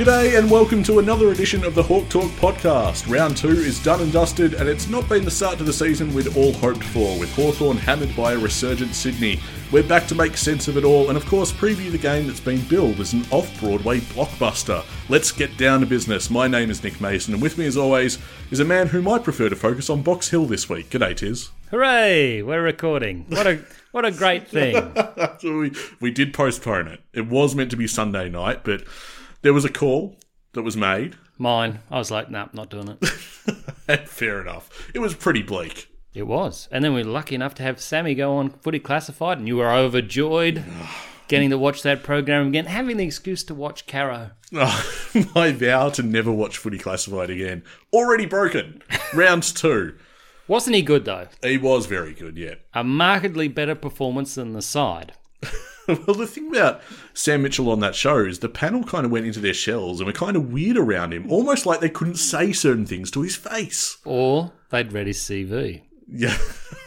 G'day and welcome to another edition of the Hawk Talk podcast. Round 2 is done and dusted, and it's not been the start to the season we'd all hoped for, with Hawthorn hammered by a resurgent Sydney. We're back to make sense of it all and of course preview the game that's been billed as an off-Broadway blockbuster. Let's get down to business. My name is Nick Mason, and with me as always is a man who might prefer to focus on Box Hill this week. G'day, Tiz. Hooray! We're recording. What a great thing. We did postpone it. It was meant to be Sunday night, but there was a call that was made. Mine. I was like, nah, not doing it. Fair enough. It was pretty bleak. It was. And then we were lucky enough to have Sammy go on Footy Classified, and you were overjoyed getting to watch that program again, having the excuse to watch Caro. Oh, my vow to never watch Footy Classified again. Already broken. Round 2. Wasn't he good, though? He was very good, yeah. A markedly better performance than the side. Well, the thing about Sam Mitchell on that show is the panel kind of went into their shells and were kind of weird around him, almost like they couldn't say certain things to his face. Or they'd read his CV. Yeah,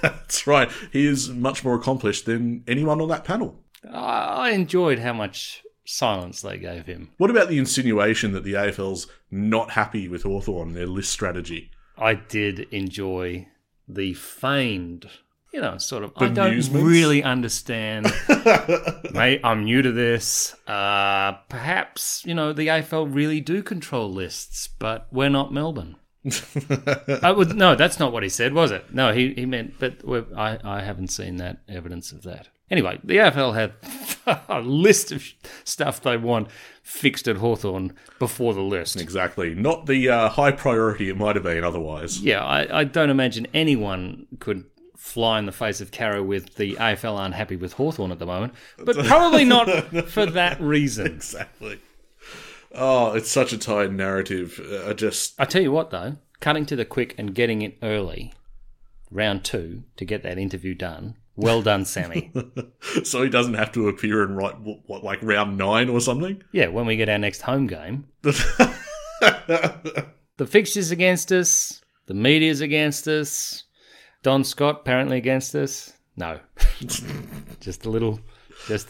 that's right. He is much more accomplished than anyone on that panel. I enjoyed how much silence they gave him. What about the insinuation that the AFL's not happy with Hawthorn and their list strategy? I did enjoy the feigned, you know, sort of, I don't really understand. Mate, I'm new to this. Perhaps, you know, the AFL really do control lists, but we're not Melbourne. No, that's not what he said, was it? No, he meant, but I haven't seen that evidence of that. Anyway, the AFL had a list of stuff they want fixed at Hawthorn before the list. Exactly. Not the high priority it might have been otherwise. Yeah, I don't imagine anyone could fly in the face of Caro with the AFL aren't happy with Hawthorn at the moment, but probably not for that reason. Exactly. Oh, it's such a tired narrative. I tell you what, though, cutting to the quick and getting it early, round 2, to get that interview done. Well done, Sammy. So he doesn't have to appear in like round 9 or something? Yeah, when we get our next home game. The fixture's against us. The media's against us. Don Scott apparently against us. No. Just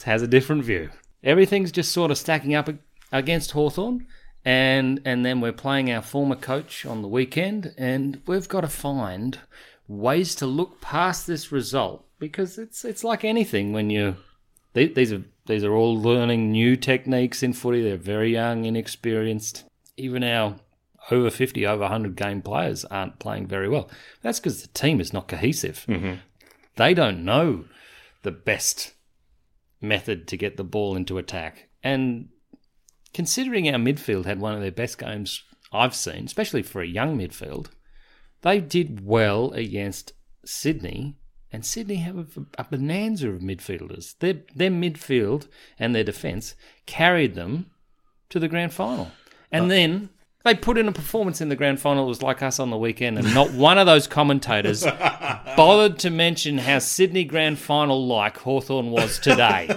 has a different view. Everything's just sort of stacking up against Hawthorn, and then we're playing our former coach on the weekend, and we've got to find ways to look past this result, because it's like anything when you... These are all learning new techniques in footy. They're very young, inexperienced. Even our over 50, over 100 game players aren't playing very well. That's because the team is not cohesive. Mm-hmm. They don't know the best method to get the ball into attack. And considering our midfield had one of their best games I've seen, especially for a young midfield, they did well against Sydney, and Sydney have a bonanza of midfielders. Their midfield and their defence carried them to the grand final. And then they put in a performance in the grand final that was like us on the weekend, and not one of those commentators bothered to mention how Sydney grand final-like Hawthorn was today.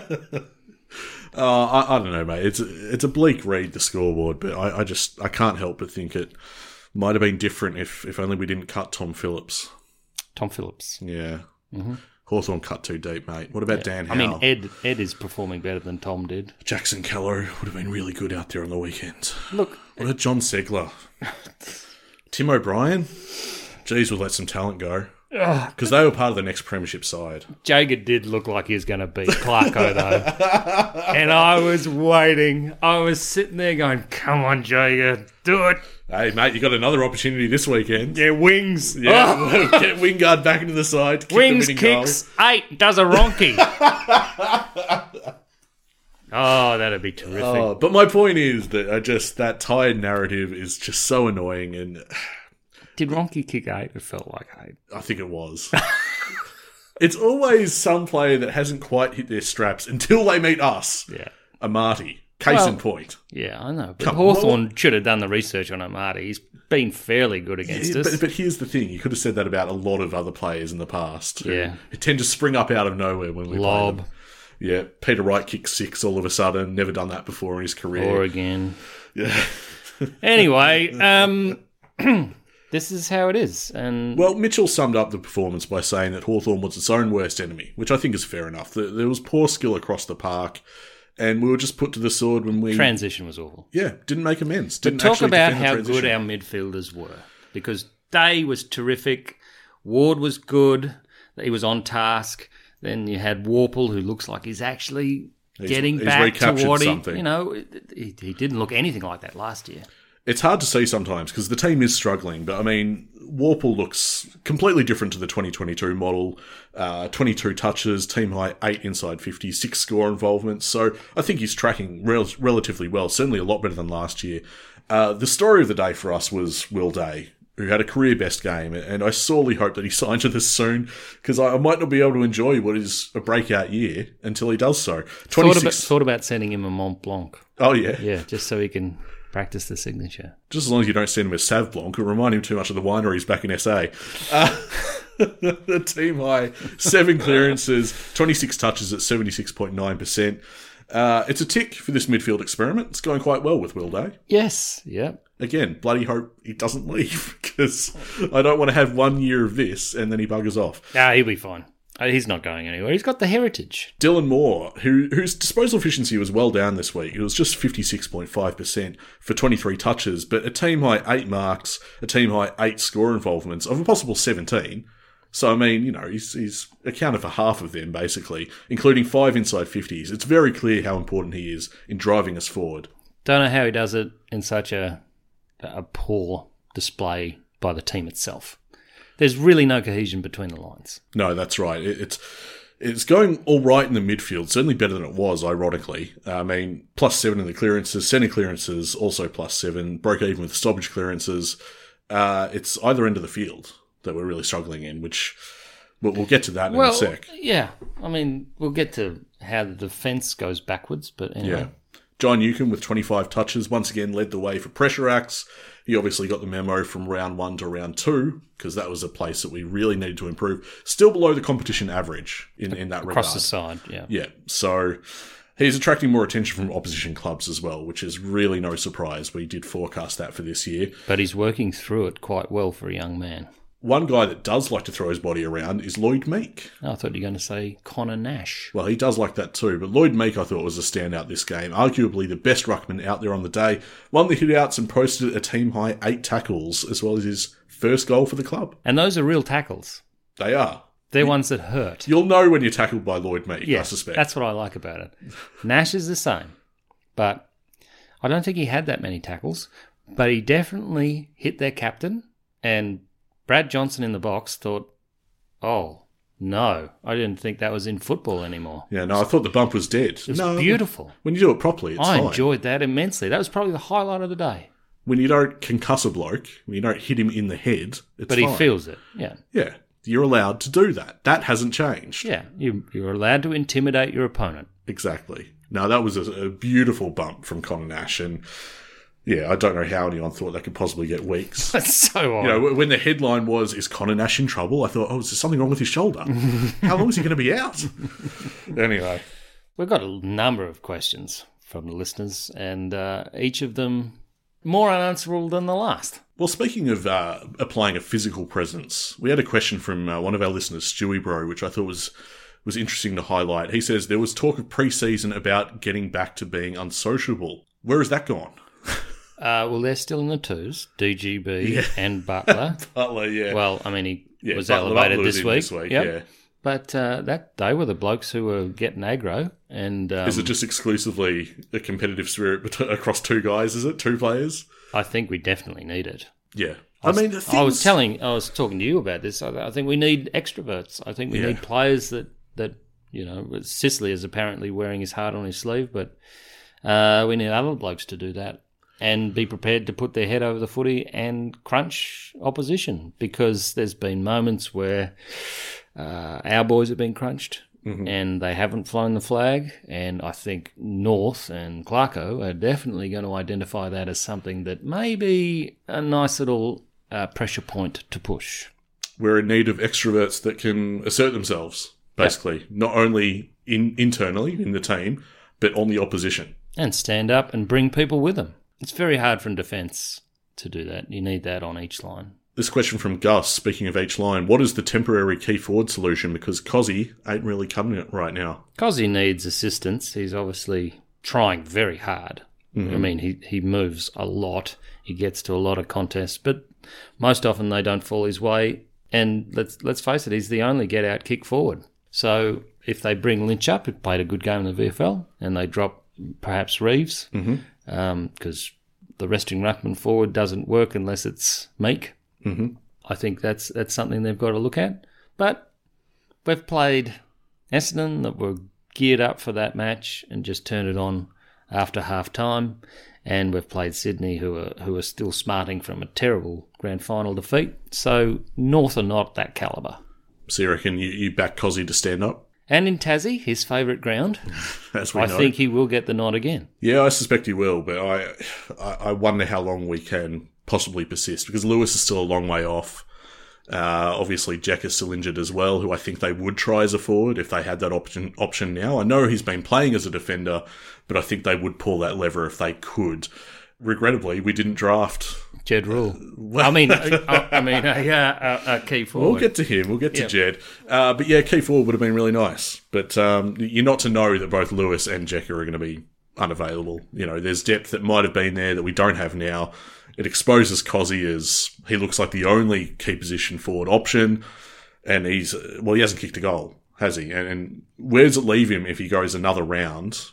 I don't know, mate. It's a bleak read, the scoreboard, but I can't help but think it might have been different if only we didn't cut Tom Phillips. Tom Phillips. Yeah. Mm-hmm. Hawthorn cut too deep, mate. What about Dan Howe? I mean, Ed is performing better than Tom did. Jackson Callow would have been really good out there on the weekend. Look. What about John Segler? Tim O'Brien? Jeez, we'll let some talent go. Because they were part of the next premiership side. Jager did look like he was going to beat Clarko, though. And I was waiting. I was sitting there going, come on, Jager, do it. Hey, mate, you got another opportunity this weekend. Yeah, Wings. Yeah, oh. Get Wingard back into the side. Kick Wings the kicks goal. 8, does a ronky. Oh, that'd be terrific. Oh, but my point is that that tired narrative is just so annoying. And did Ronky kick 8? It felt like 8. I think it was. It's always some player that hasn't quite hit their straps until they meet us. Yeah, Amati. Case in point. Yeah, I know. But Hawthorn should have done the research on Amati. He's been fairly good against us. But here's the thing. You could have said that about a lot of other players in the past. Yeah. Who tend to spring up out of nowhere when we play them. Yeah, Peter Wright kicked 6 all of a sudden. Never done that before in his career. Or again. Yeah. Anyway, this is how it is. And well, Mitchell summed up the performance by saying that Hawthorn was its own worst enemy, which I think is fair enough. There was poor skill across the park. and we were just put to the sword when we... Transition was awful. Yeah, didn't make amends. Didn't but talk about how good our midfielders were, because Day was terrific, Ward was good, he was on task, then you had Warple, who looks like he's actually... He's getting back to what he, you know, he didn't look anything like that last year. It's hard to see sometimes because the team is struggling, but I mean, Warple looks completely different to the 2022 model. 22 touches, team high 8 inside 50, 6 score involvements. So I think he's tracking relatively well, certainly a lot better than last year. The story of the day for us was Will Day, who had a career-best game, and I sorely hope that he signs with us soon, because I might not be able to enjoy what is a breakout year until he does so. Thought about sending him a Mont Blanc. Oh, yeah. Yeah, just so he can practice the signature. Just as long as you don't send him a Sav Blanc, it'll remind him too much of the wineries back in SA. The team high, 7 clearances, 26 touches at 76.9%. It's a tick for this midfield experiment. It's going quite well with Will Day. Yes, yeah. Again, bloody hope he doesn't leave, because I don't want to have 1 year of this and then he buggers off. Nah, he'll be fine. He's not going anywhere. He's got the heritage. Dylan Moore, whose disposal efficiency was well down this week. It was just 56.5% for 23 touches, but a team-high 8 marks, a team-high 8 score involvements of a possible 17. So, I mean, you know, he's accounted for half of them, basically, including 5 inside 50s. It's very clear how important he is in driving us forward. Don't know how he does it in such a poor display by the team itself. There's really no cohesion between the lines. No, that's right. It's going all right in the midfield, certainly better than it was, ironically. I mean, +7 in the clearances, centre clearances also +7, broke even with stoppage clearances. It's either end of the field that we're really struggling in, which we'll get to that in a sec. Yeah, I mean, we'll get to how the defence goes backwards, but anyway... Yeah. John Newcombe with 25 touches, once again led the way for pressure acts. He obviously got the memo from round 1 to round 2, because that was a place that we really needed to improve. Still below the competition average in that regard. Across the side, yeah. Yeah, so he's attracting more attention from opposition clubs as well, which is really no surprise. We did forecast that for this year. But he's working through it quite well for a young man. One guy that does like to throw his body around is Lloyd Meek. Oh, I thought you were going to say Connor Nash. Well, he does like that too, but Lloyd Meek I thought was a standout this game. Arguably the best ruckman out there on the day. Won the hit-outs and posted a team-high 8 tackles, as well as his first goal for the club. And those are real tackles. They are. They're ones that hurt. You'll know when you're tackled by Lloyd Meek, yeah, I suspect. That's what I like about it. Nash is the same, but I don't think he had that many tackles, but he definitely hit their captain and... Brad Johnson in the box thought, oh, no, I didn't think that was in football anymore. Yeah, no, I thought the bump was dead. It was beautiful. When you do it properly, it's fine. I enjoyed that immensely. That was probably the highlight of the day. When you don't concuss a bloke, when you don't hit him in the head, it's fine. But he feels it, yeah. Yeah, you're allowed to do that. That hasn't changed. Yeah, you're allowed to intimidate your opponent. Exactly. No, that was a beautiful bump from Connor Nash, and... Yeah, I don't know how anyone thought that could possibly get weeks. That's so odd. You know, when the headline was, is Connor Nash in trouble? I thought, oh, is there something wrong with his shoulder? How long is he going to be out? Anyway. We've got a number of questions from the listeners, and each of them more unanswerable than the last. Well, speaking of applying a physical presence, we had a question from one of our listeners, Stewie Bro, which I thought was interesting to highlight. He says, there was talk of pre-season about getting back to being unsociable. Where has that gone? Well, they're still in the twos, DGB and Butler. Butler, yeah. Well, I mean, he was elevated this week. Yep. Yeah. But they were the blokes who were getting aggro. And, is it just exclusively a competitive spirit across two guys, is it? Two players? I think we definitely need it. Yeah. I was talking to you about this. I think we need extroverts. I think we need players that, you know, Sicily is apparently wearing his heart on his sleeve, but we need other blokes to do that. And be prepared to put their head over the footy and crunch opposition, because there's been moments where our boys have been crunched and they haven't flown the flag. And I think North and Clarko are definitely going to identify that as something that may be a nice little pressure point to push. We're in need of extroverts that can assert themselves, basically, not only internally in the team, but on the opposition. And stand up and bring people with them. It's very hard from defence to do that. You need that on each line. This question from Gus, speaking of each line, what is the temporary key forward solution? Because Cozzy ain't really coming it right now. Cozzy needs assistance. He's obviously trying very hard. Mm-hmm. I mean, he moves a lot. He gets to a lot of contests, but most often they don't fall his way. And let's face it, he's the only get-out kick forward. So if they bring Lynch up, who played a good game in the VFL, and they drop perhaps Reeves, because the resting ruckman forward doesn't work unless it's Meek. Mm-hmm. I think that's something they've got to look at. But we've played Essendon that were geared up for that match and just turned it on after half-time. And we've played Sydney, who are still smarting from a terrible grand final defeat. So North are not that calibre. So you reckon you back Cozzy to stand up? And in Tassie, his favourite ground, as we know. I think he will get the nod again. Yeah, I suspect he will, but I wonder how long we can possibly persist, because Lewis is still a long way off. Obviously, Jack is still injured as well, who I think they would try as a forward if they had that option now. I know he's been playing as a defender, but I think they would pull that lever if they could. Regrettably, we didn't draft Jed Rule. I mean, key forward. We'll get to him. We'll get to Jed. But yeah, key forward would have been really nice. But you're not to know that both Lewis and Jacker are going to be unavailable. You know, there's depth that might have been there that we don't have now. It exposes Cozzy as he looks like the only key position forward option, and he hasn't kicked a goal, has he? And where does it leave him if he goes another round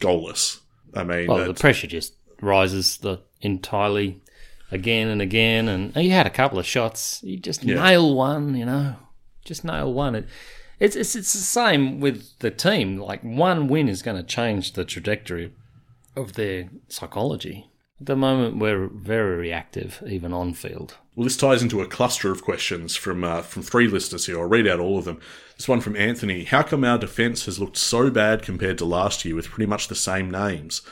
goalless? I mean, the pressure just rises entirely again and again, and he had a couple of shots. You just nail one, you know, just nail one. It's the same with the team. Like, one win is going to change the trajectory of their psychology. At the moment, we're very reactive, even on field. Well, this ties into a cluster of questions from three listeners here. I'll read out all of them. This one from Anthony. How come our defence has looked so bad compared to last year with pretty much the same names?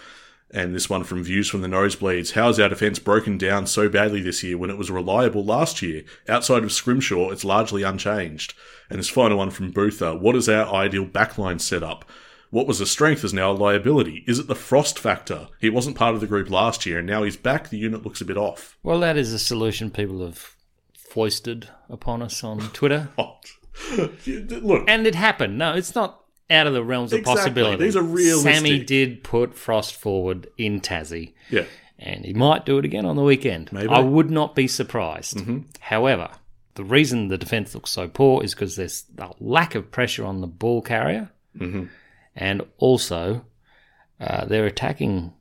And this one from Views from the Nosebleeds. How is our defence broken down so badly this year when it was reliable last year? Outside of Scrimshaw, it's largely unchanged. And this final one from Bootha. What is our ideal backline setup? What was a strength is now a liability. Is it the Frost factor? He wasn't part of the group last year, and now he's back. The unit looks a bit off. Well, that is a solution people have foisted upon us on Twitter. Look, and it happened. No, it's not out of the realms of possibility. These are realistic. Sammy did put Frost forward in Tassie. Yeah. And he might do it again on the weekend. Maybe. I would not be surprised. Mm-hmm. However, the reason the defence looks so poor is because there's a lack of pressure on the ball carrier. Mm-hmm. And also, they're attacking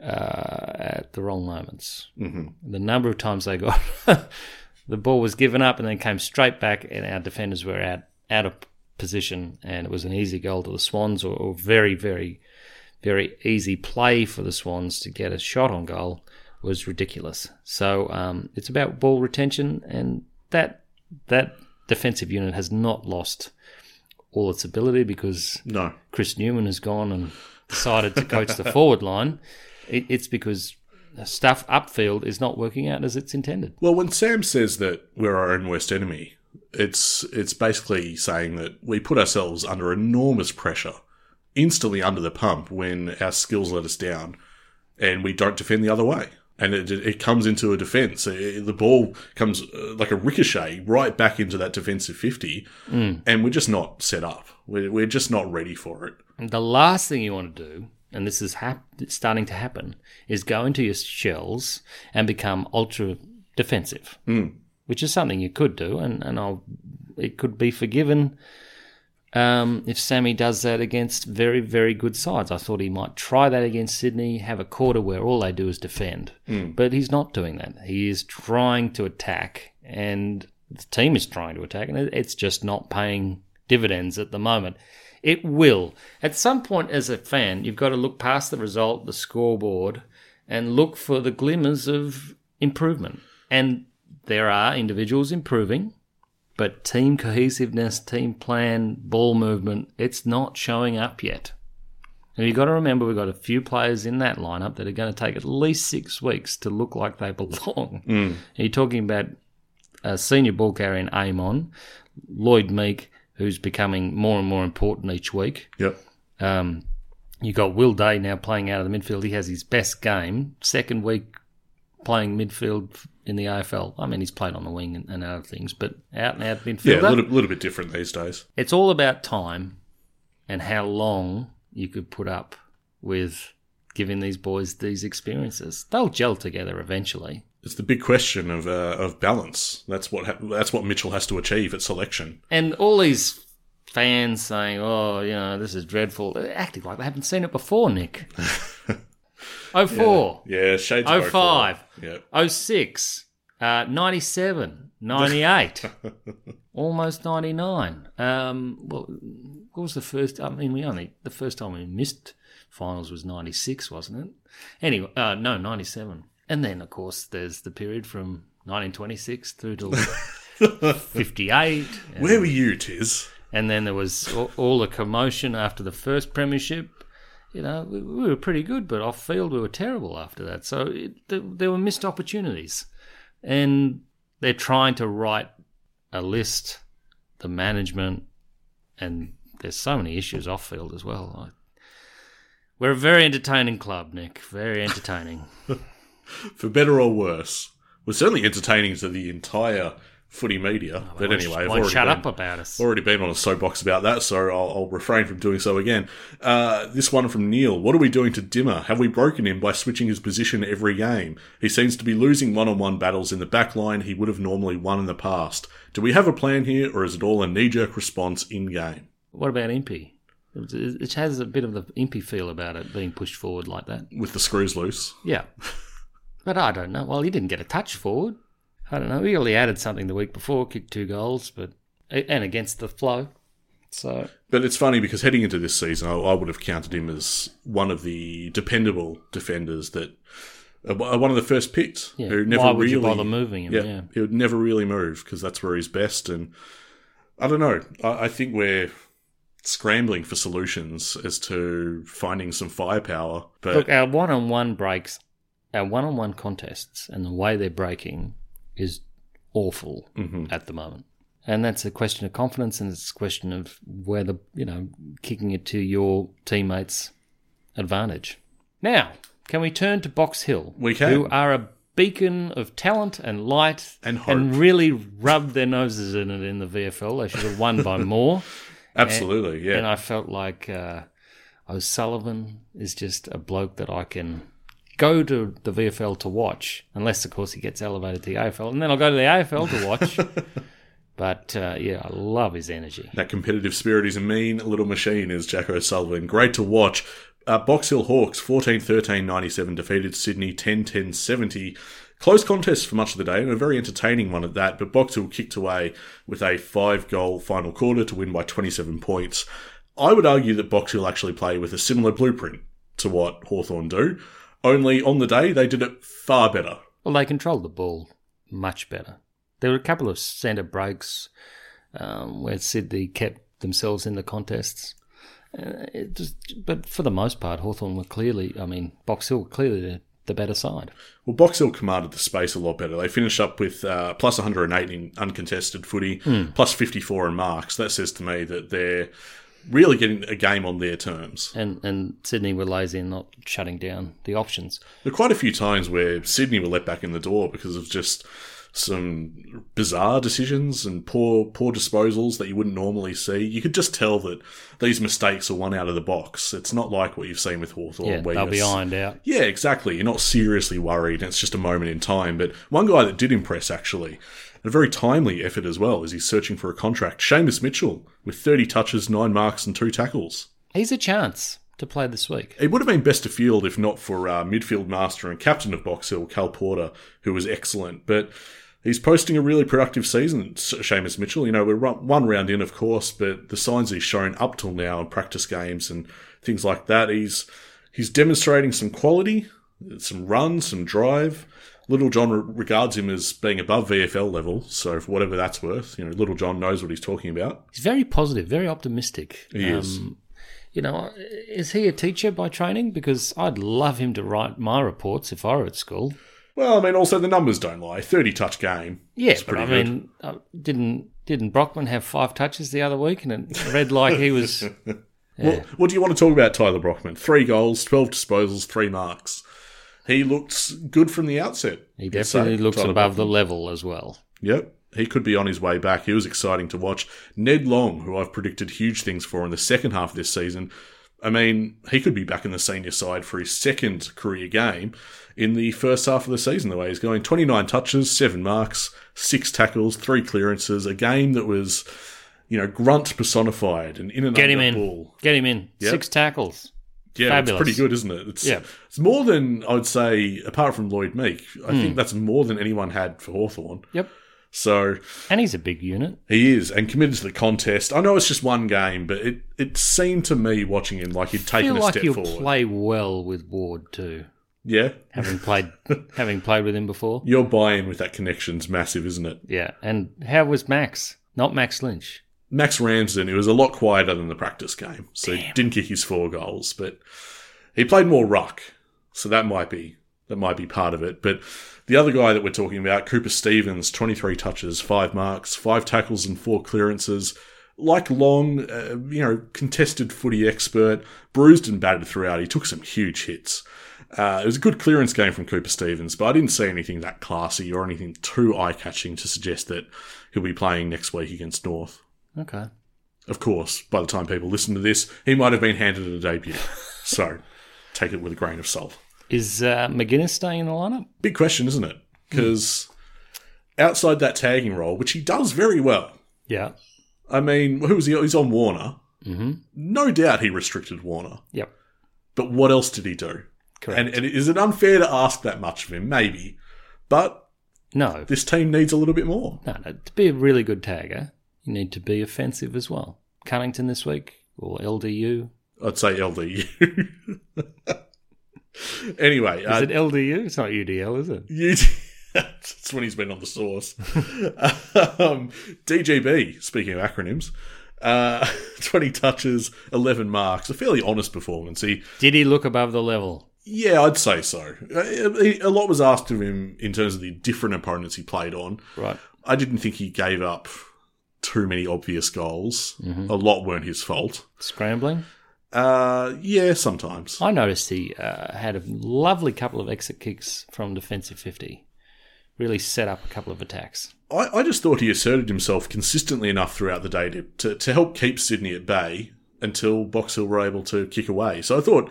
at the wrong moments. Mm-hmm. The number of times they got the ball was given up and then came straight back, and our defenders were out of position, and it was an easy goal to the Swans, or very, very, very easy play for the Swans to get a shot on goal. It was ridiculous. So it's about ball retention, and that defensive unit has not lost all its ability because Chris Newman has gone and decided to coach the forward line. It's because stuff upfield is not working out as it's intended. Well, when Sam says that we're our own worst enemy, it's basically saying that we put ourselves under enormous pressure, instantly under the pump when our skills let us down and we don't defend the other way. And it comes into a defence. The ball comes like a ricochet right back into that defensive 50, and we're just not set up. We're just not ready for it. And the last thing you want to do, and this is starting to happen, is go into your shells and become ultra defensive, which is something you could do, and it could be forgiven if Sammy does that against very, very good sides. I thought he might try that against Sydney, have a quarter where all they do is defend. But he's not doing that. He is trying to attack, and the team is trying to attack, and it's just not paying dividends at the moment. It will. At some point as a fan, you've got to look past the result, the scoreboard, and look for the glimmers of improvement. And there are individuals improving, but team cohesiveness, team plan, ball movement, it's not showing up yet. And you've got to remember we've got a few players in that lineup that are going to take at least 6 weeks to look like they belong. And you're talking about a senior ball carrier in Amon, Lloyd Meek, who's becoming more and more important each week. Yep. You've got Will Day now playing out of the midfield. He has his best game, second week playing midfield in the AFL. I mean, he's played on the wing and other things, but out and out midfielder. Yeah, a little bit different these days. It's all about time and how long you could put up with giving these boys these experiences. They'll gel together eventually. It's the big question of balance. That's what Mitchell has to achieve at selection. And all these fans saying, "Oh, you know, this is dreadful," they're acting like they haven't seen it before, Nick. 04. Yeah, shades of 04. 05. Yeah. 06. 97. 98. Almost 99. Well, what was the first? I mean, the first time we missed finals was 96, wasn't it? Anyway, no, 97. And then, of course, there's the period from 1926 through to 58. Where were you, Tiz? And then there was all the commotion after the first premiership. You know, we were pretty good, but off field we were terrible after that. So there were missed opportunities. And they're trying to write a list, the management, and there's so many issues off field as well. We're a very entertaining club, Nick. Very entertaining. For better or worse. We're certainly entertaining to the entire footy media. Oh, but anyway, I've already been on a soapbox about that, so I'll refrain from doing so again. This one from Neil. What are we doing to Dimmer? Have we broken him by switching his position every game? He seems to be losing one-on-one battles in the back line he would have normally won in the past. Do we have a plan here, or is it all a knee-jerk response in-game? What about Impey? It has a bit of the Impey feel about it, being pushed forward like that. With the screws loose? Yeah. But I don't know. Well, he didn't get a touch forward. I don't know. He only added something the week before, kicked 2 goals, and against the flow. So, but it's funny because heading into this season, I would have counted him as one of the dependable defenders that one of the first picks. Yeah. Who never really bother moving him? Yeah, he would never really move because that's where he's best. And I don't know. I think we're scrambling for solutions as to finding some firepower. But look, our one-on-one breaks. Our one-on-one contests and the way they're breaking is awful at the moment. And that's a question of confidence, and it's a question of whether, kicking it to your teammates' advantage. Now, can we turn to Box Hill? We can. Who are a beacon of talent and light and hope, and really rubbed their noses in it in the VFL. They should have won by more. Absolutely, yeah. And I felt like O'Sullivan is just a bloke that I can go to the VFL to watch, unless, of course, he gets elevated to the AFL, and then I'll go to the AFL to watch. But, yeah, I love his energy. That competitive spirit is a mean little machine, is Jack O'Sullivan. Great to watch. Box Hill Hawks, 14-13-97, defeated Sydney 10-10-70. Close contest for much of the day, and a very entertaining one at that, but Box Hill kicked away with a 5-goal final quarter to win by 27 points. I would argue that Box Hill actually play with a similar blueprint to what Hawthorn do. Only on the day, they did it far better. Well, they controlled the ball much better. There were a couple of centre breaks where Sydney kept themselves in the contests. But for the most part, Hawthorn were Box Hill were clearly the better side. Well, Box Hill commanded the space a lot better. They finished up with plus 108 in uncontested footy, plus 54 in marks. That says to me that they're really getting a game on their terms. And Sydney were lazy in not shutting down the options. There were quite a few times where Sydney were let back in the door because of just some bizarre decisions and poor disposals that you wouldn't normally see. You could just tell that these mistakes are one out of the box. It's not like what you've seen with Hawthorn. Yeah, they'll be ironed out. Yeah, exactly. You're not seriously worried. It's just a moment in time. But one guy that did impress, actually, a very timely effort as well, as he's searching for a contract, Seamus Mitchell, with 30 touches, 9 marks and 2 tackles. He's a chance to play this week. It would have been best to field if not for midfield master and captain of Box Hill, Cal Porter, who was excellent. But he's posting a really productive season, Seamus Mitchell. You know, we're one round in, of course, but the signs he's shown up till now in practice games and things like that, he's demonstrating some quality, some run, some drive. Little John regards him as being above VFL level, so for whatever that's worth, Little John knows what he's talking about. He's very positive, very optimistic. He is. Is he a teacher by training? Because I'd love him to write my reports if I were at school. Well, I mean, also the numbers don't lie. 30-touch game. Yes, yeah, but I mean, didn't Brockman have 5 touches the other week? And it read like he was... Yeah. Well, what do you want to talk about, Tyler Brockman? 3 goals, 12 disposals, 3 marks. He looks good from the outset. He definitely looks above the level as well. Yep. He could be on his way back. He was exciting to watch. Ned Long, who I've predicted huge things for in the second half of this season, I mean, he could be back in the senior side for his second career game in the first half of the season, the way he's going. 29 touches, 7 marks, 6 tackles, 3 clearances, a game that was, you know, grunt personified and in and out the ball. Get him in. Yep. 6 tackles. Yeah, fabulous. It's pretty good, isn't it? It's more than, I would say, apart from Lloyd Meek, I think that's more than anyone had for Hawthorn. Yep. So, and he's a big unit. He is, and committed to the contest. I know it's just one game, but it seemed to me watching him like he'd taken a step forward. He'll play well with Ward too. Yeah, having played with him before. Your buy-in with that connection's massive, isn't it? Yeah, and how was Max? Not Max Lynch. Max Ramsden. It was a lot quieter than the practice game, so he didn't kick his 4 goals, but he played more ruck. So that might be part of it, but. The other guy that we're talking about, Cooper Stevens, 23 touches, 5 marks, 5 tackles and 4 clearances. Like Long, contested footy expert, bruised and battered throughout. He took some huge hits. It was a good clearance game from Cooper Stevens, but I didn't see anything that classy or anything too eye-catching to suggest that he'll be playing next week against North. Okay. Of course, by the time people listen to this, he might have been handed a debut. So take it with a grain of salt. Is McGuinness staying in the lineup? Big question, isn't it? Because outside that tagging role, which he does very well. Yeah. I mean, who was he? He's on Warner. Mm-hmm. No doubt he restricted Warner. Yep. But what else did he do? Correct. And is it unfair to ask that much of him? Maybe. But no, this team needs a little bit more. No. To be a really good tagger, you need to be offensive as well. Cunnington this week or LDU? I'd say LDU. Anyway, is it LDU? It's not UDL, is it? That's when he's been on the source. DGB, speaking of acronyms, 20 touches, 11 marks. A fairly honest performance. Did he look above the level? Yeah, I'd say so. A lot was asked of him in terms of the different opponents he played on. Right. I didn't think he gave up too many obvious goals. Mm-hmm. A lot weren't his fault. Scrambling? Yeah, sometimes. I noticed he had a lovely couple of exit kicks from defensive 50. Really set up a couple of attacks. I just thought he asserted himself consistently enough throughout the day to help keep Sydney at bay until Box Hill were able to kick away. So I thought,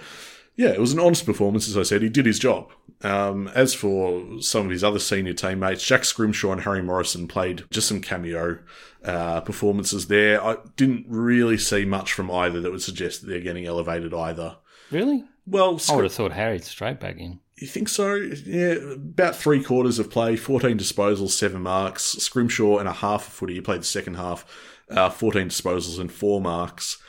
yeah, it was an honest performance, as I said. He did his job. As for some of his other senior teammates, Jack Scrimshaw and Harry Morrison played just some cameo performances there. I didn't really see much from either that would suggest that they're getting elevated either. Really? Well, I would have thought Harry'd straight back in. You think so? Yeah, about 3 quarters of play, 14 disposals, 7 marks. Scrimshaw and a half a footy. He played the second half, 14 disposals and 4 marks.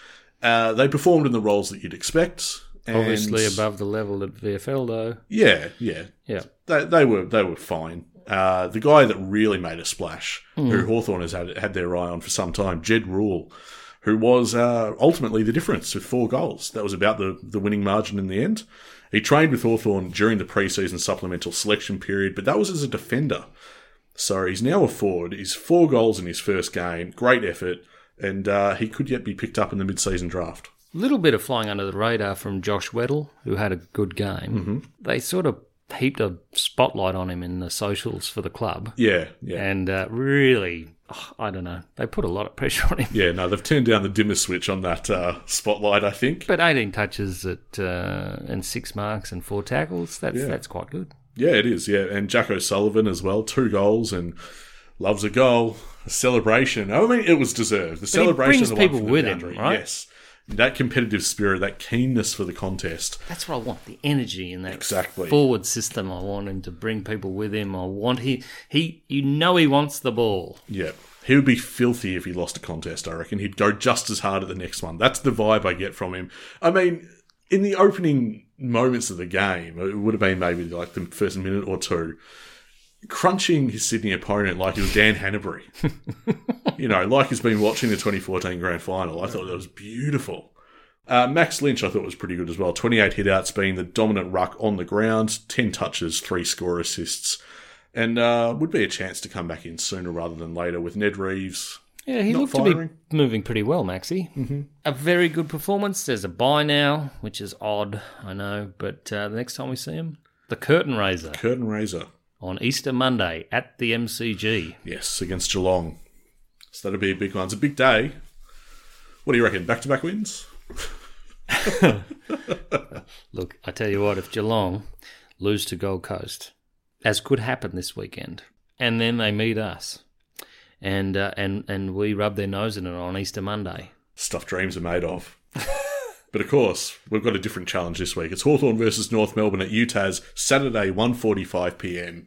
They performed in the roles that you'd expect. Obviously above the level at VFL, though. Yeah. They were fine. The guy that really made a splash, who Hawthorn has had their eye on for some time, Jed Rule, who was ultimately the difference with 4 goals. That was about the winning margin in the end. He trained with Hawthorn during the pre-season supplemental selection period, but that was as a defender. So he's now a forward. He's 4 goals in his first game. Great effort. And he could yet be picked up in the mid-season draft. Little bit of flying under the radar from Josh Weddle, who had a good game. Mm-hmm. They sort of heaped a spotlight on him in the socials for the club. Yeah. And I don't know, they put a lot of pressure on him. Yeah, no, they've turned down the dimmer switch on that spotlight, I think. But 18 touches and 6 marks and 4 tackles, that's quite good. Yeah, it is, yeah. And Jack O'Sullivan as well, 2 goals and loves a goal, a celebration. I mean, it was deserved. The celebration brings people with him, right? Yes. That competitive spirit, that keenness for the contest. That's what I want, the energy in that forward system. I want him to bring people with him. I want he wants the ball. Yeah, he would be filthy if he lost a contest, I reckon. He'd go just as hard at the next one. That's the vibe I get from him. I mean, in the opening moments of the game, it would have been maybe like the first minute or two, crunching his Sydney opponent like he was Dan Hanbury. Like he's been watching the 2014 Grand Final. I thought that was beautiful. Max Lynch I thought was pretty good as well. 28 hit-outs, being the dominant ruck on the ground, 10 touches, 3 score assists, and would be a chance to come back in sooner rather than later with Ned Reeves. Yeah, he looked to be moving pretty well, Maxie. Mm-hmm. A very good performance. There's a bye now, which is odd, I know, but the next time we see him, the curtain raiser. On Easter Monday at the MCG. Yes, against Geelong. So that'll be a big one. It's a big day. What do you reckon? Back-to-back wins? Look, I tell you what, if Geelong lose to Gold Coast, as could happen this weekend, and then they meet us, and we rub their nose in it on Easter Monday. Stuff dreams are made of. But of course, we've got a different challenge this week. It's Hawthorn versus North Melbourne at UTAS, Saturday, 1:45pm.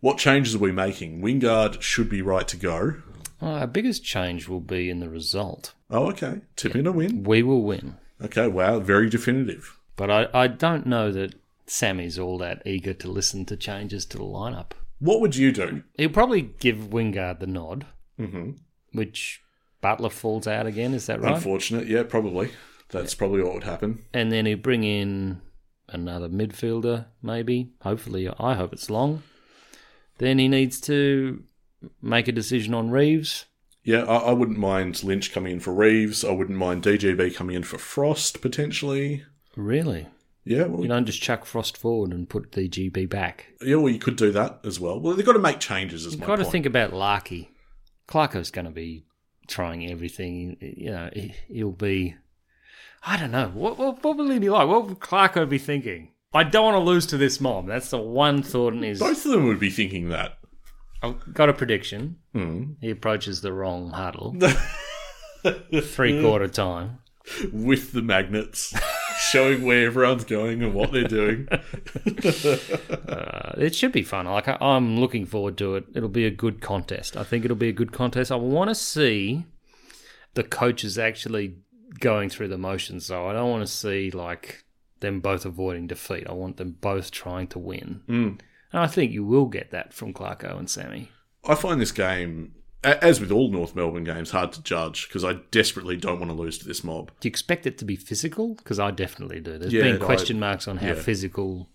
What changes are we making? Wingard should be right to go. Our biggest change will be in the result. Oh, okay. Tipping a win. We will win. Okay, wow, very definitive. But I don't know that Sammy's all that eager to listen to changes to the lineup. What would you do? He'll probably give Wingard the nod, which Butler falls out again, is that right? Unfortunate, yeah, probably. That's probably what would happen. And then he'll bring in another midfielder, maybe. Hopefully, I hope it's Long. Then he needs to make a decision on Reeves. Yeah, I wouldn't mind Lynch coming in for Reeves. I wouldn't mind DGB coming in for Frost, potentially. Really? Yeah. Well, you don't just chuck Frost forward and put DGB back. Yeah, well, you could do that as well. Well, they've got to make changes, as my point. You've got to think about Larky. Clarko's going to be trying everything. You know, he'll be... I don't know. What will he be like? What would Clarko be thinking? I don't want to lose to this mob. That's the one thought in his... Both of them would be thinking that. I've got a prediction. Mm. He approaches the wrong huddle. Three-quarter time. With the magnets. Showing where everyone's going and what they're doing. It should be fun. Like I'm looking forward to it. It'll be a good contest. I think it'll be a good contest. I want to see the coaches actually... going through the motions, though. I don't want to see like them both avoiding defeat. I want them both trying to win. Mm. And I think you will get that from Clarko and Sammy. I find this game, as with all North Melbourne games, hard to judge because I desperately don't want to lose to this mob. Do you expect it to be physical? Because I definitely do. There's been question marks on how physical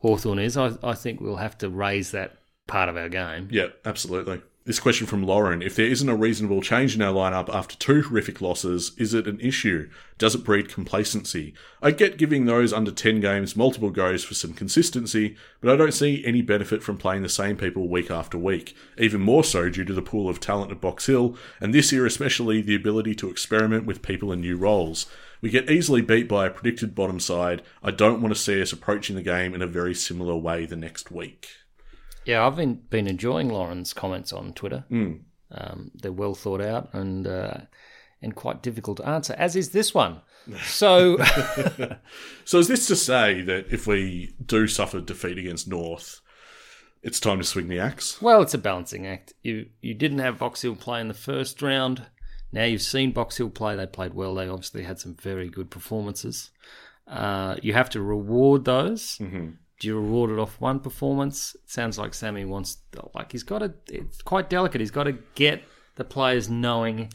Hawthorn is. I think we'll have to raise that part of our game. Yeah, absolutely. This question from Lauren. If there isn't a reasonable change in our lineup after two horrific losses, is it an issue? Does it breed complacency? I get giving those under 10 games multiple goes for some consistency, but I don't see any benefit from playing the same people week after week, even more so due to the pool of talent at Box Hill, and this year especially the ability to experiment with people in new roles. We get easily beat by a predicted bottom side. I don't want to see us approaching the game in a very similar way the next week. Yeah, I've been enjoying Lauren's comments on Twitter. Mm. They're well thought out and quite difficult to answer, as is this one. So, so is this to say that if we do suffer defeat against North, it's time to swing the axe? Well, it's a balancing act. You didn't have Box Hill play in the first round. Now you've seen Box Hill play. They played well. They obviously had some very good performances. You have to reward those. Mm-hmm. Do you reward it off one performance? It sounds like Sammy wants... like he's got to... It's quite delicate. He's got to get the players knowing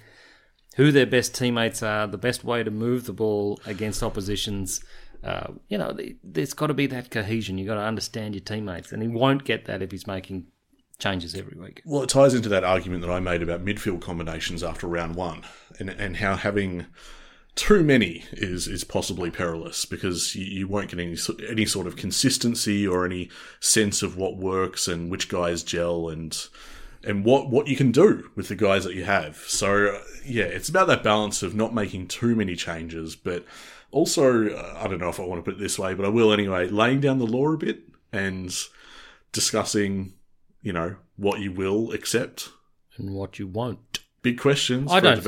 who their best teammates are, the best way to move the ball against oppositions. You know, there's got to be that cohesion. You've got to understand your teammates. And he won't get that if he's making changes every week. Well, it ties into that argument that I made about midfield combinations after round one and how having... too many is possibly perilous because you won't get any sort of consistency or any sense of what works and which guys gel and what you can do with the guys that you have. So, yeah, it's about that balance of not making too many changes, but also, I don't know if I want to put it this way, but I will anyway, laying down the law a bit and discussing, you know, what you will accept. And what you won't. Big questions. I don't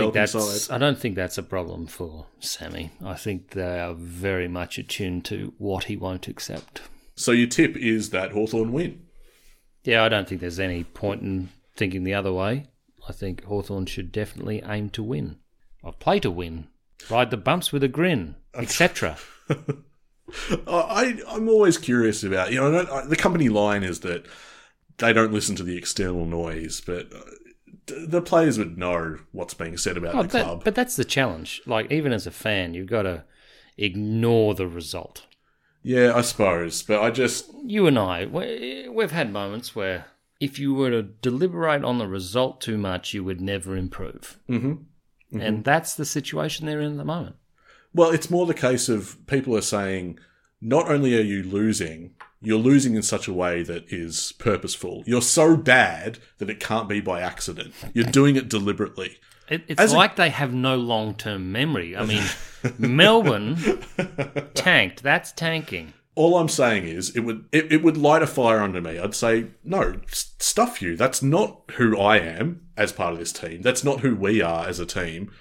think that's a problem for Sammy. I think they are very much attuned to what he won't accept. So your tip is that Hawthorn win? Yeah, I don't think there's any point in thinking the other way. I think Hawthorn should definitely aim to win. I'll play to win. Ride the bumps with a grin, etc. I'm always curious about... you know, the company line is that they don't listen to the external noise, but... the players would know what's being said about the club. But that's the challenge. Like, even as a fan, you've got to ignore the result. Yeah, I suppose. But I just... you and I, we've had moments where if you were to deliberate on the result too much, you would never improve. Mm-hmm. Mm-hmm. And that's the situation they're in at the moment. Well, it's more the case of people are saying, not only are you losing... you're losing in such a way that is purposeful. You're so bad that it can't be by accident. You're doing it deliberately. It's like they have no long-term memory. I mean, Melbourne tanked. That's tanking. All I'm saying is it would light a fire under me. I'd say, no, stuff you. That's not who I am as part of this team. That's not who we are as a team.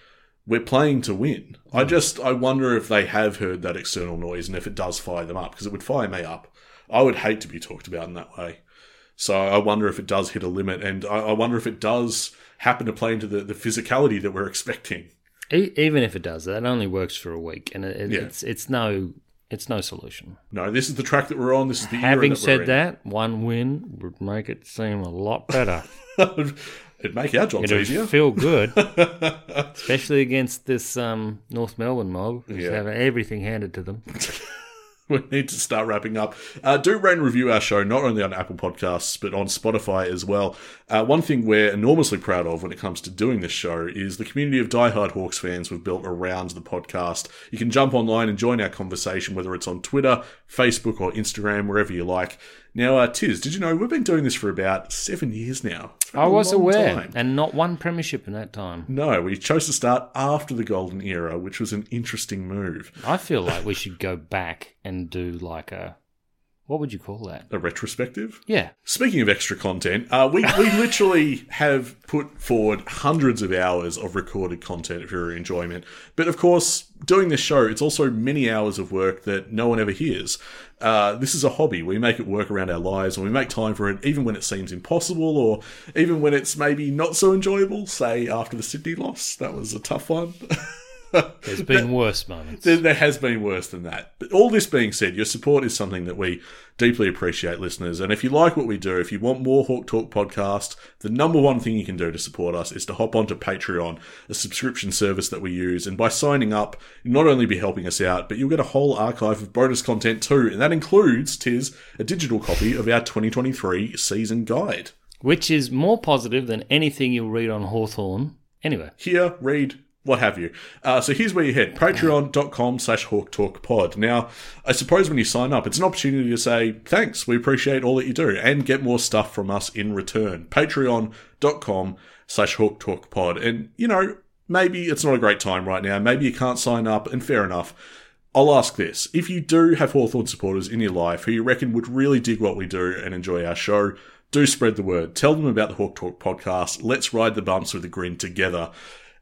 We're playing to win. I wonder if they have heard that external noise and if it does fire them up, because it would fire me up. I would hate to be talked about in that way. So I wonder if it does hit a limit, and I wonder if it does happen to play into the physicality that we're expecting. Even if it does, that only works for a week, and it's no solution. No, this is the track that we're on. This is the Having era that we're in. Said that, one win would make it seem a lot better. It'd make our jobs easier. It'd feel good, especially against this North Melbourne mob, who's having everything handed to them. We need to start wrapping up. Do rate and review our show, not only on Apple Podcasts, but on Spotify as well. One thing we're enormously proud of when it comes to doing this show is the community of diehard Hawks fans we've built around the podcast. You can jump online and join our conversation, whether it's on Twitter, Facebook, or Instagram, wherever you like. Now, Tiz, did you know we've been doing this for about 7 years now? I was aware, and not one premiership in that time. No, we chose to start after the golden era, which was an interesting move. I feel like we should go back and do like a... What would you call that? A retrospective? Yeah. Speaking of extra content, we literally have put forward hundreds of hours of recorded content for your enjoyment. But of course, doing this show, it's also many hours of work that no one ever hears. This is a hobby. We make it work around our lives, and we make time for it even when it seems impossible, or even when it's maybe not so enjoyable, say after the Sydney loss. That was a tough one. There's been worse moments. There has been worse than that. But all this being said, your support is something that we deeply appreciate, listeners. And if you like what we do, if you want more Hawk Talk podcast, the number one thing you can do to support us is to hop onto Patreon, a subscription service that we use. And by signing up, you'll not only be helping us out, but you'll get a whole archive of bonus content too. And that includes, Tiz, a digital copy of our 2023 season guide. Which is more positive than anything you'll read on Hawthorn. Anyway. Here, read... what have you. So here's where you head, patreon.com/hawktalkpod. Now, I suppose when you sign up, it's an opportunity to say, thanks, we appreciate all that you do, and get more stuff from us in return. Patreon.com/hawktalkpod. And, you know, maybe it's not a great time right now. Maybe you can't sign up, and fair enough. I'll ask this. If you do have Hawthorn supporters in your life who you reckon would really dig what we do and enjoy our show, do spread the word. Tell them about the Hawk Talk podcast. Let's ride the bumps with a grin together.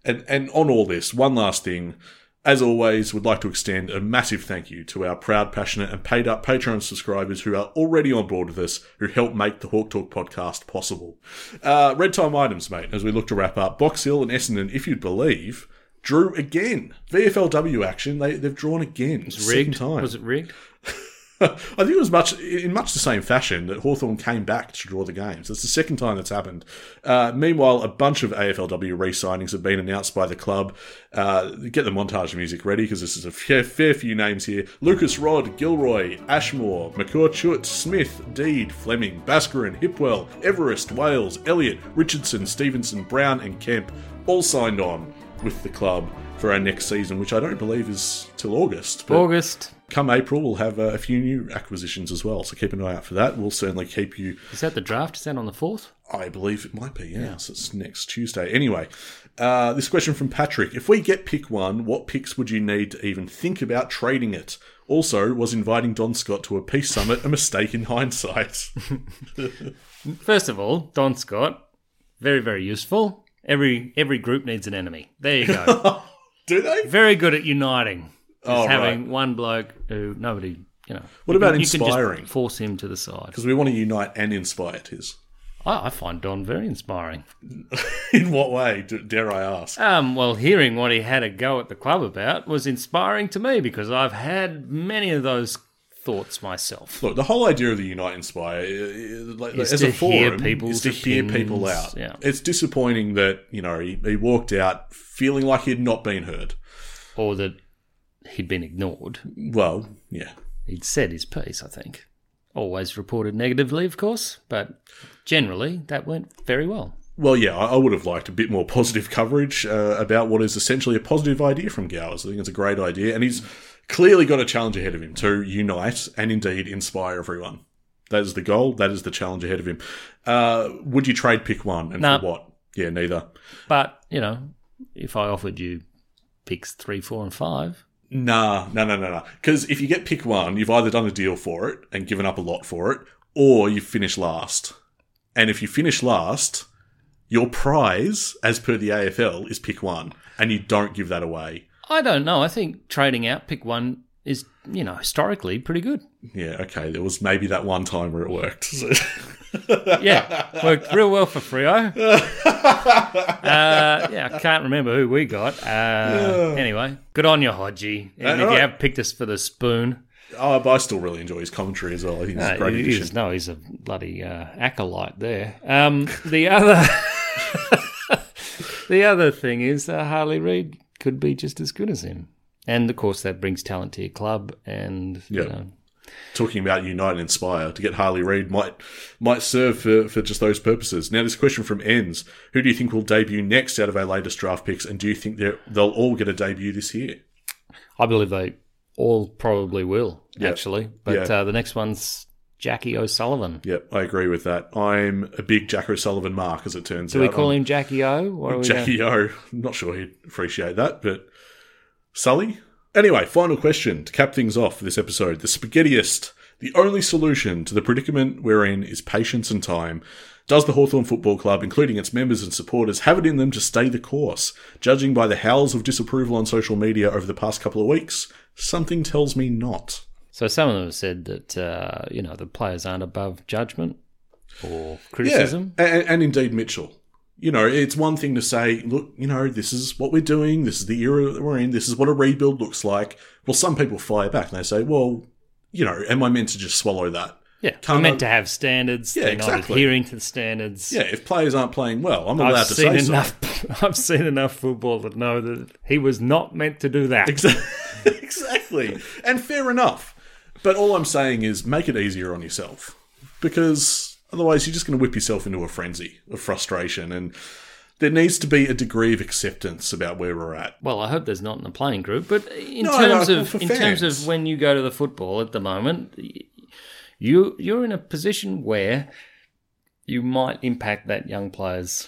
And on all this, one last thing. As always, we'd like to extend a massive thank you to our proud, passionate, and paid-up Patreon subscribers who are already on board with us, who help make the Hawk Talk podcast possible. Red time items, mate, as we look to wrap up. Box Hill and Essendon, if you'd believe, drew again. VFLW action, they've drawn again. It's rigged. Time. Was it rigged? I think it was in much the same fashion that Hawthorn came back to draw the games. That's the second time that's happened. Meanwhile, a bunch of AFLW re-signings have been announced by the club. Get the montage music ready, because this is a fair few names here. Lucas Rod, Gilroy, Ashmore, McCaw Chut, Smith, Deed, Fleming, Baskerin, Hipwell, Everest, Wales, Elliott, Richardson, Stevenson, Brown and Kemp all signed on with the club for our next season, which I don't believe is till August. But August. Come April, we'll have a few new acquisitions as well, so keep an eye out for that. We'll certainly keep you... Is that the draft? Is that on the 4th? I believe it might be, yeah. So it's next Tuesday. Anyway, this question from Patrick. If we get pick one, what picks would you need to even think about trading it? Also, was inviting Don Scott to a peace summit a mistake in hindsight? First of all, Don Scott, very, very useful. Every group needs an enemy. There you go. Do they? Very good at uniting. Just having one bloke who nobody, you know. What about inspiring? You can just force him to the side. Because we want to unite and inspire Tiz. I find Don very inspiring. In what way, dare I ask? Well, hearing what he had a go at the club about was inspiring to me, because I've had many of those thoughts myself. Look, the whole idea of the Unite Inspire is as a forum is to hear people out. Yeah. It's disappointing that, you know, he walked out feeling like he had not been heard. Or that... he'd been ignored. Well, yeah. He'd said his piece, I think. Always reported negatively, of course, but generally that went very well. Well, yeah, I would have liked a bit more positive coverage about what is essentially a positive idea from Gowers. I think it's a great idea, and he's clearly got a challenge ahead of him to unite and indeed inspire everyone. That is the goal. That is the challenge ahead of him. Would you trade pick one and for what? Yeah, neither. But, you know, if I offered you picks 3, 4, and 5. No. Because if you get pick 1, you've either done a deal for it and given up a lot for it, or you finish last. And if you finish last, your prize, as per the AFL, is pick 1, and you don't give that away. I don't know. I think trading out pick 1 is, you know, historically pretty good. Yeah, okay. There was maybe that one time where it worked. So. Yeah, worked real well for Freo. Yeah, I can't remember who we got. Anyway, good on you, Hodgie. And if you have picked us for the spoon. Oh, but I still really enjoy his commentary as well. I think he's a great addition. He's a bloody acolyte there. The other thing is Harley Reid could be just as good as him. And, of course, that brings talent to your club. And, you know. Talking about Unite and Inspire, to get Harley Reid might serve for just those purposes. Now, this question from Enns. Who do you think will debut next out of our latest draft picks? And do you think they'll all get a debut this year? I believe they all probably will, actually. But the next one's Jackie O'Sullivan. Yep, I agree with that. I'm a big Jack O'Sullivan mark, as it turns out. Do we call him Jackie O? Or Jackie O. I'm not sure he'd appreciate that, but... Sully? Anyway, final question to cap things off for this episode. The spaghettiest. The only solution to the predicament we're in is patience and time. Does the Hawthorn Football Club, including its members and supporters, have it in them to stay the course? Judging by the howls of disapproval on social media over the past couple of weeks, something tells me not. So some of them have said that, the players aren't above judgment or criticism. Yeah, and indeed Mitchell. You know, it's one thing to say, look, you know, this is what we're doing. This is the era that we're in. This is what a rebuild looks like. Well, some people fire back and they say, well, you know, am I meant to just swallow that? Yeah, I'm meant to have standards. Yeah, exactly. Not adhering to the standards. Yeah, if players aren't playing well, I'm not allowed to say so. I've seen enough football to know that he was not meant to do that. Exactly. And fair enough. But all I'm saying is make it easier on yourself, because... otherwise, you're just going to whip yourself into a frenzy of frustration, and there needs to be a degree of acceptance about where we're at. Well, I hope there's not in the playing group, but in terms of when you go to the football at the moment, you're in a position where you might impact that young player's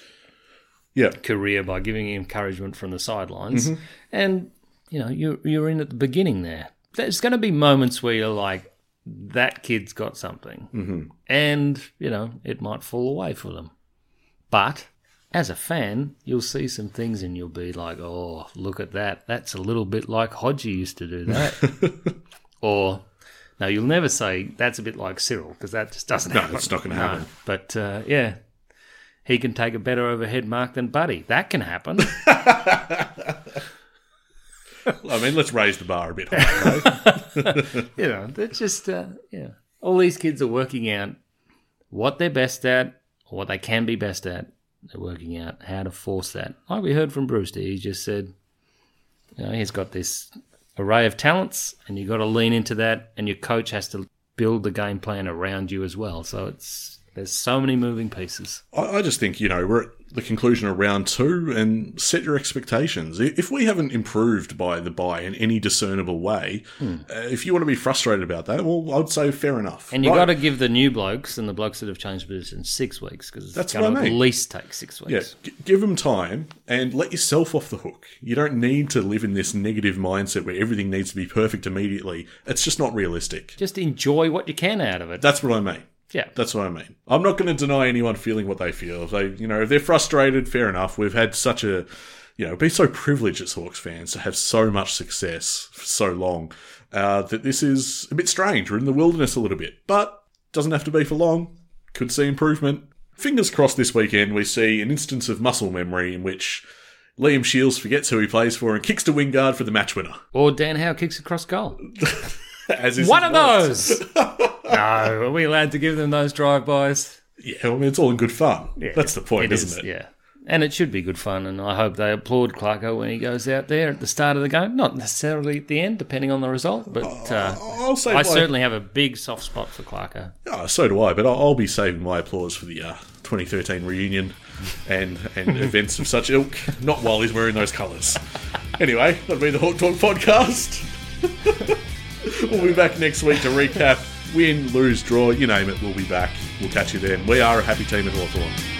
career by giving him encouragement from the sidelines, mm-hmm. and you're in at the beginning there. There's going to be moments where you're like, that kid's got something. Mm-hmm. And, it might fall away for them. But as a fan, you'll see some things and you'll be like, oh, look at that. That's a little bit like Hodgie used to do that. Or, no, you'll never say that's a bit like Cyril, because that just doesn't happen. No, it's not going to happen. But, he can take a better overhead mark than Buddy. That can happen. I mean, let's raise the bar a bit higher. They're just, all these kids are working out what they're best at or what they can be best at. They're working out how to force that. Like we heard from Brewster, he just said, he's got this array of talents and you've got to lean into that, and your coach has to build the game plan around you as well. So there's so many moving pieces. I just think, we're at the conclusion of round 2, and set your expectations. If we haven't improved by the bye in any discernible way, if you want to be frustrated about that, well, I'd say fair enough. And you've got to give the new blokes and the blokes that have changed positions 6 weeks, because it's going to at least take 6 weeks. Yeah, give them time and let yourself off the hook. You don't need to live in this negative mindset where everything needs to be perfect immediately. It's just not realistic. Just enjoy what you can out of it. That's what I mean. Yeah. That's what I mean. I'm not going to deny anyone feeling what they feel. If they, if they're frustrated, fair enough. We've had such a, been so privileged as Hawks fans to have so much success for so long that this is a bit strange. We're in the wilderness a little bit, but doesn't have to be for long. Could see improvement. Fingers crossed this weekend we see an instance of muscle memory in which Liam Shields forgets who he plays for and kicks to Wingard for the match winner. Or Dan Howe kicks across goal. One of those. No, are we allowed to give them those drive-bys? Yeah, I mean, it's all in good fun. Yeah, that's the point, isn't it? Yeah, and it should be good fun, and I hope they applaud Clarko when he goes out there at the start of the game. Not necessarily at the end, depending on the result, but I certainly have a big soft spot for Clarko. Oh, so do I, but I'll be saving my applause for the 2013 reunion and events of such ilk, not while he's wearing those colours. Anyway, that'll be the Hawk Talk podcast. We'll be back next week to recap. Win, lose, draw, you name it, we'll be back. We'll catch you then. We are a happy team at Hawthorn.